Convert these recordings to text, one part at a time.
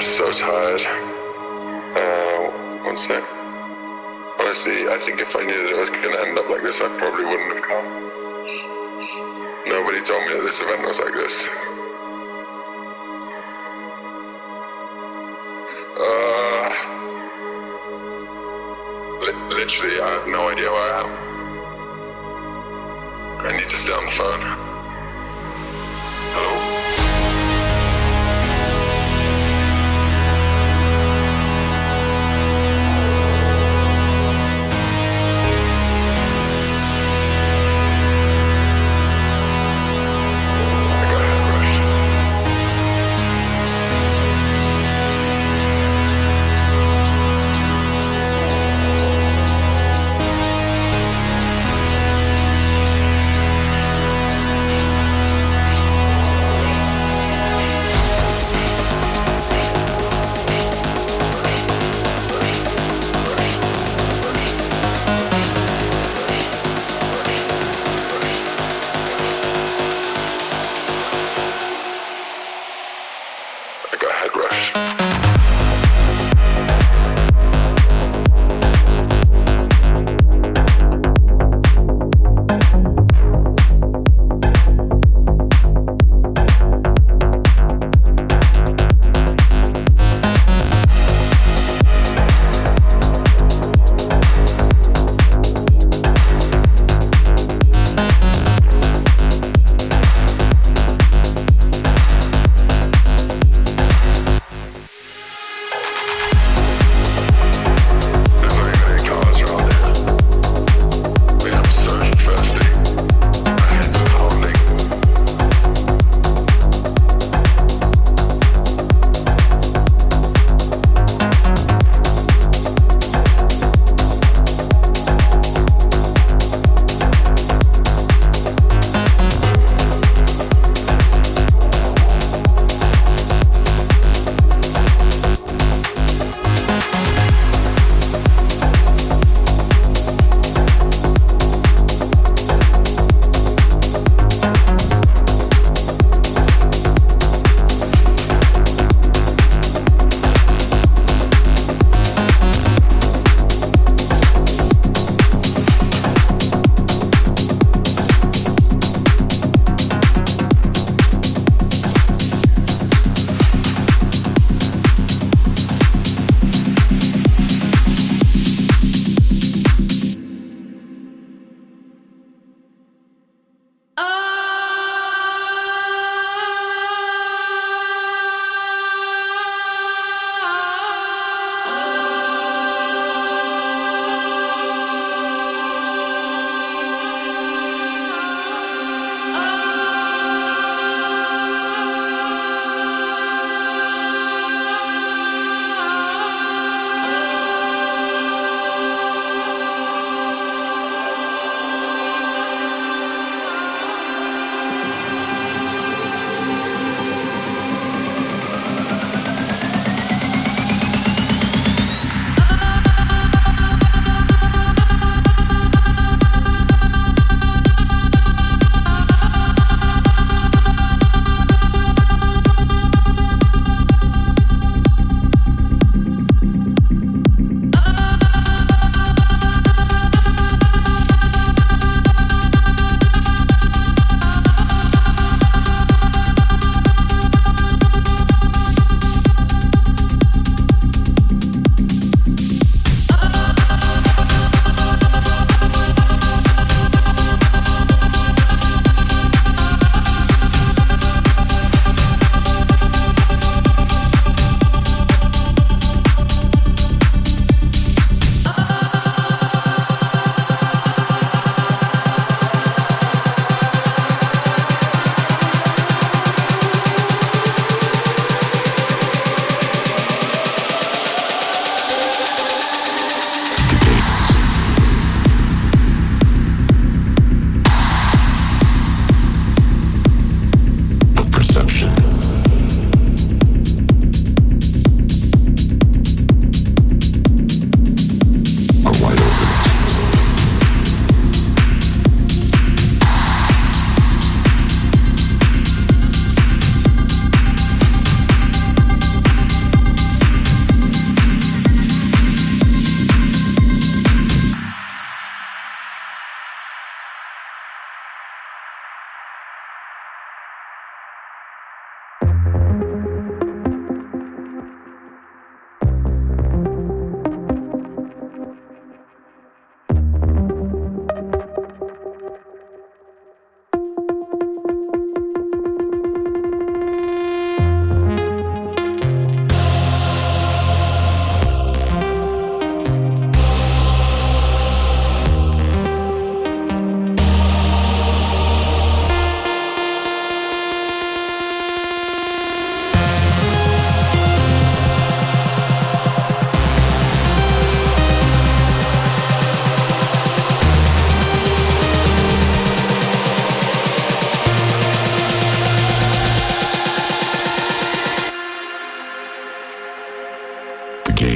was so tired. One sec. Honestly, I think if I knew that it was going to end up like this, I probably wouldn't have come. Nobody told me that this event was like this. Literally, I have no idea where I am. I need to stay on the phone. Hello?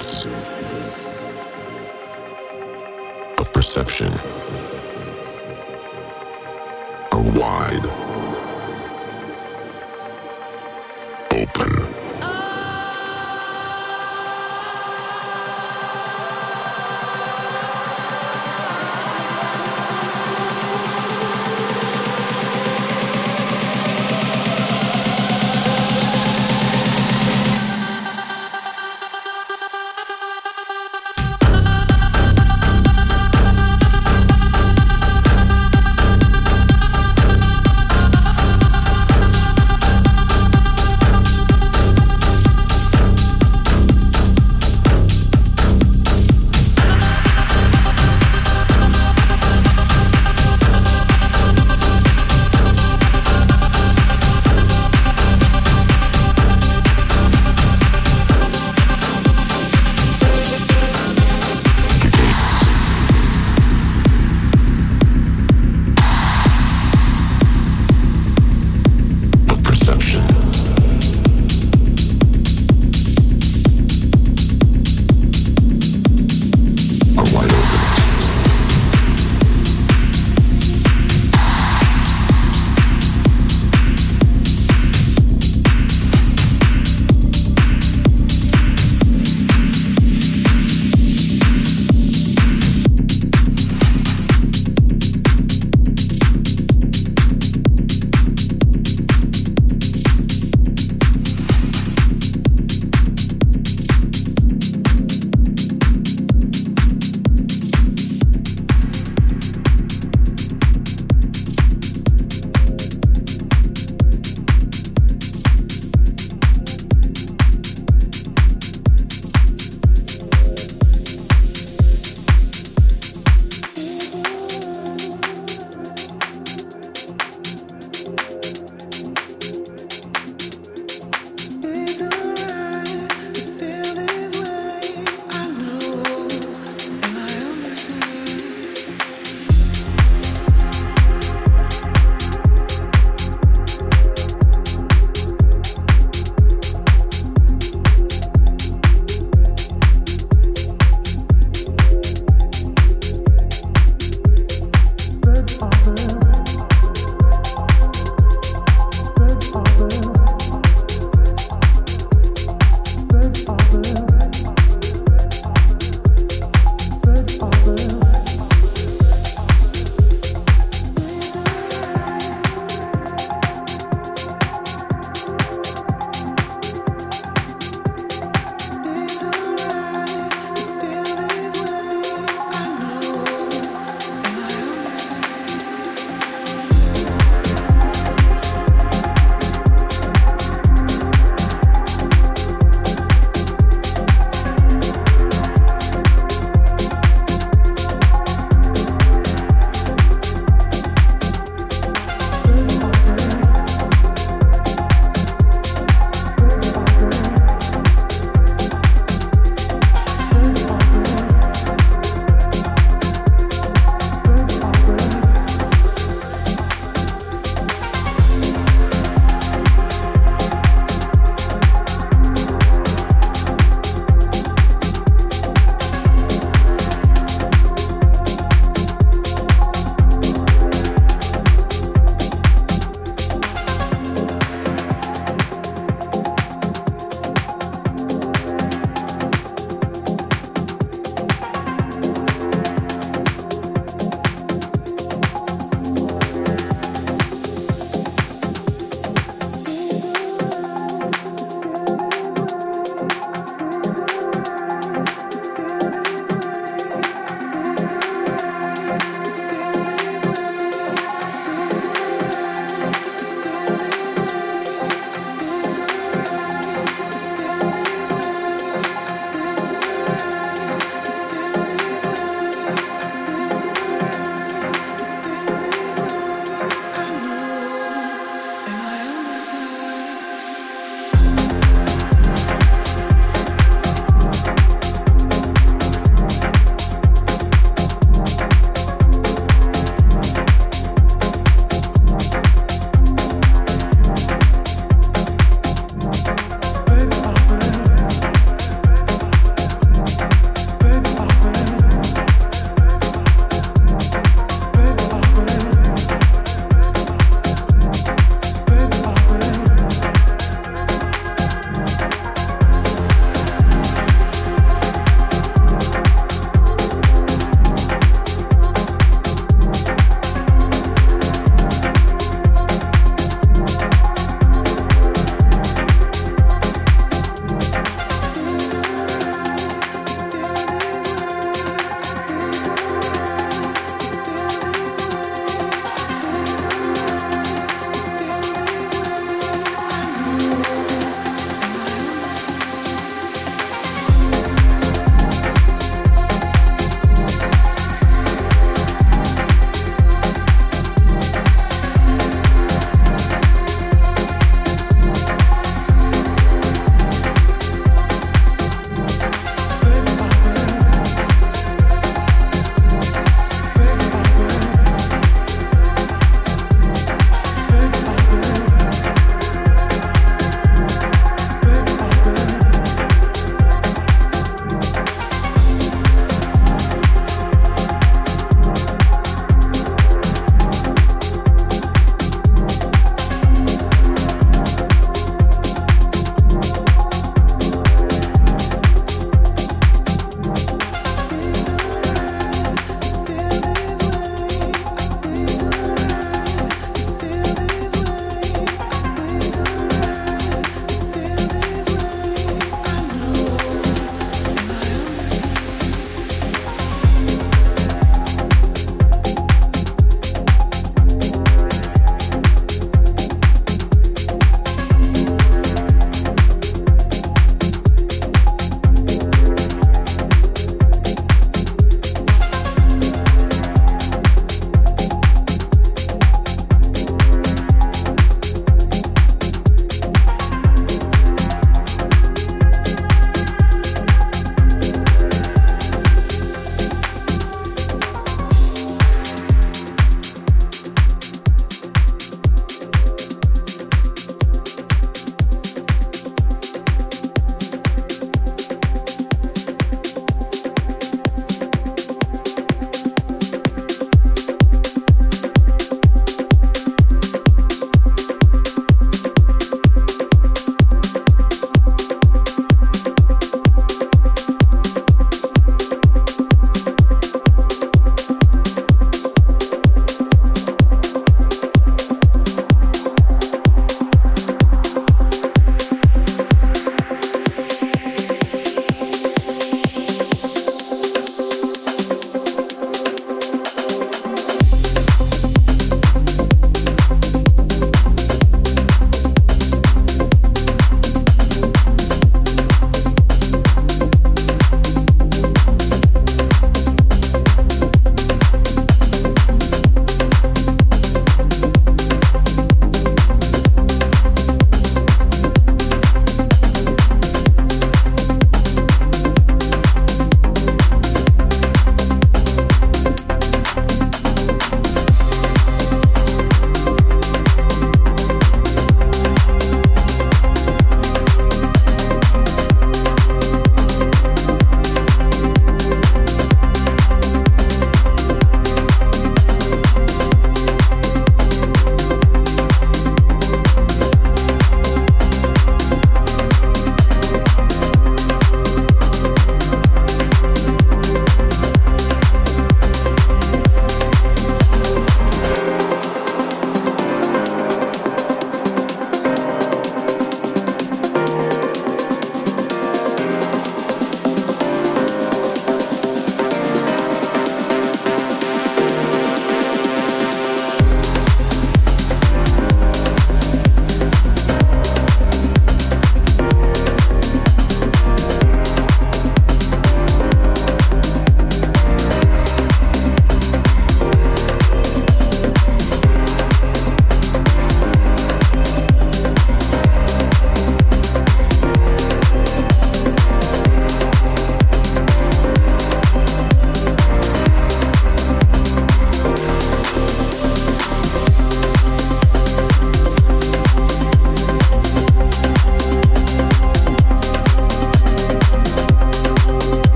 states of perception are wide open.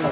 From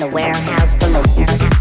the warehouse,